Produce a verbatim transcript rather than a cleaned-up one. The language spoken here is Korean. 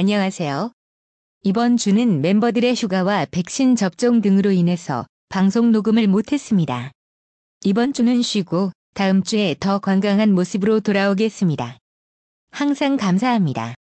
안녕하세요. 이번 주는 멤버들의 휴가와 백신 접종 등으로 인해서 방송 녹음을 못했습니다. 이번 주는 쉬고 다음 주에 더 건강한 모습으로 돌아오겠습니다. 항상 감사합니다.